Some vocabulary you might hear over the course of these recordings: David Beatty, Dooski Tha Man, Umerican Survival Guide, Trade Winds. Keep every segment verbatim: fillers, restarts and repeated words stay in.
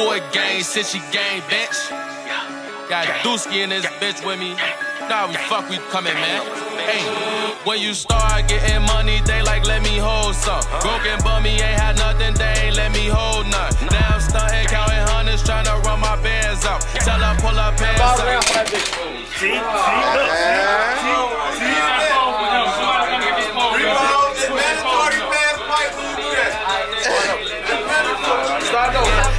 do a gang since she gang, bitch. Got Dooski in this bitch with me. Nah, we fuck, we coming, man. Hey, when you start getting money, they like, let me hold some. Broken bummy ain't had nothing, they ain't let me hold none. Now I'm stunting, counting hundreds, trying to run my bands out. Tell her pull her pants up. See, see, look, see, see, see.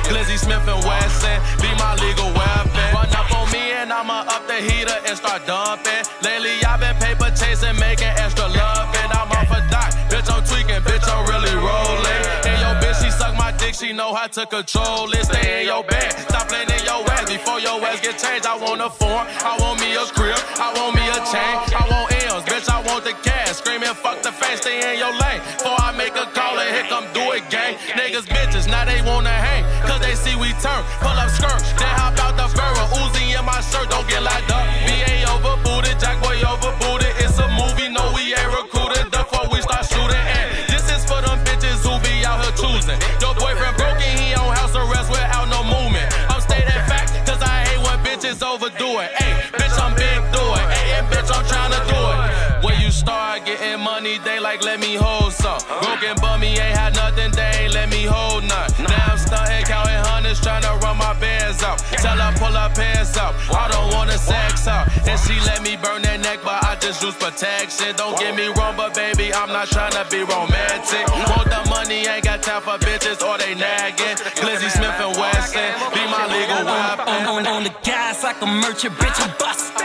Glizzy Smith and Wesson be my legal weapon. Run up on me and I'ma up the heater and start dumping. Lately I've been paper chasing, making extra love, and I'm off a dock. Bitch, I'm tweaking, bitch, I'm really rolling. And yo, bitch, she suck my dick, she know how to control it. Stay in your bed, stop playing in your ass before your ass get changed. I want a form, I want me a crib, I want me a chain, I want M's, bitch, I want the cash. Screaming, fuck the face, stay in your lane. Before I make a call and here come do it, gang. Niggas, bitches, now they wanna hang. They see we turn, pull up skirt, then hop out the Ferrari, Uzi in my shirt, don't get locked up. B A over booted, Jack Boy over booted. It's a movie, no, we ain't recruited. Therefore we start shooting, and this is for them bitches who be out here choosing. Your boyfriend broken, he on house arrest without no movement. I'm stating fact, cause I hate when bitches overdo it. Ayy, bitch, I'm big do it. Ayy, and bitch, I'm trying to do it. When you start getting money, they like, let me hold some. Broken bummy ain't had nothing, they ain't let me hold none. Now I'm stunting, counting tryna run my bands out. Tell her pull her pants out. I don't wanna sex her, and she let me burn that neck, but I just use protection. Don't get me wrong, but baby, I'm not tryna be romantic. Want the money, ain't got time for bitches or they nagging. Glizzy Smith and Wesson be my legal weapon. On, on, on the guys like a merchant, bitch, I'm bustin'.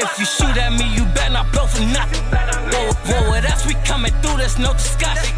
If you shoot at me, you better not blow for nothing. Whoa, whoa, with us, we coming through, there's no discussion.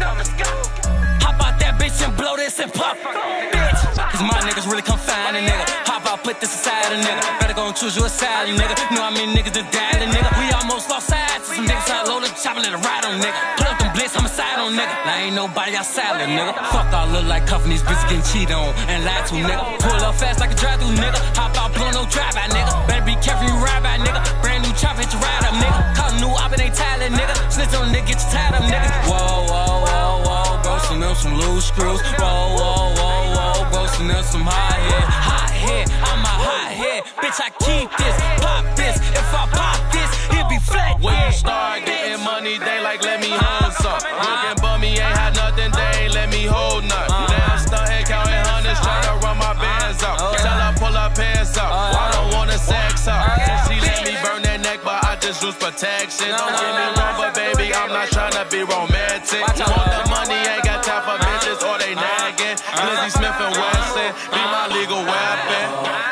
Hop out that bitch and blow this and pop, bitch. Cause my niggas really come find a nigga. Hop out, put this aside a nigga. Better go and choose you a side, you nigga. Know how many niggas done died, a nigga. We almost lost sides to some niggas out loaded, chopping at a ride on nigga. Pull up them blitz, I'm a side on nigga. Now ain't nobody outside, little nigga. Fuck, I look like cuffing these bitches getting cheated on and lied to, nigga. Pull up fast like a drive through, nigga. Hop out, blow no drive out, nigga. Better be careful you ride by, nigga. Brand new chop, hit your ride up, nigga. Call new op and they tired, little nigga. Snitch on nigga, get you tired up, nigga. Whoa, whoa, whoa, whoa. Grossing up some loose screws. Whoa, whoa, whoa. Grossing up some hot head, hot head, I'm a hot head. Bitch, I keep this, pop this. If I pop this, it be flat. When you start getting money, they like, let me hold some. Broken bummy ain't had nothing, they ain't let me hold none. Now I'm stunting, counting hundreds, trying to run my bands out. Tell her pull her pants out. I don't wanna sex her, and she let me burn that neck, but I just use protection. Don't get me wrong, but baby, I'm not trying to be romantic. Want the money, ain't got time for bitches or they nagging. Glizzy Smith and Wesson be my legal weapon.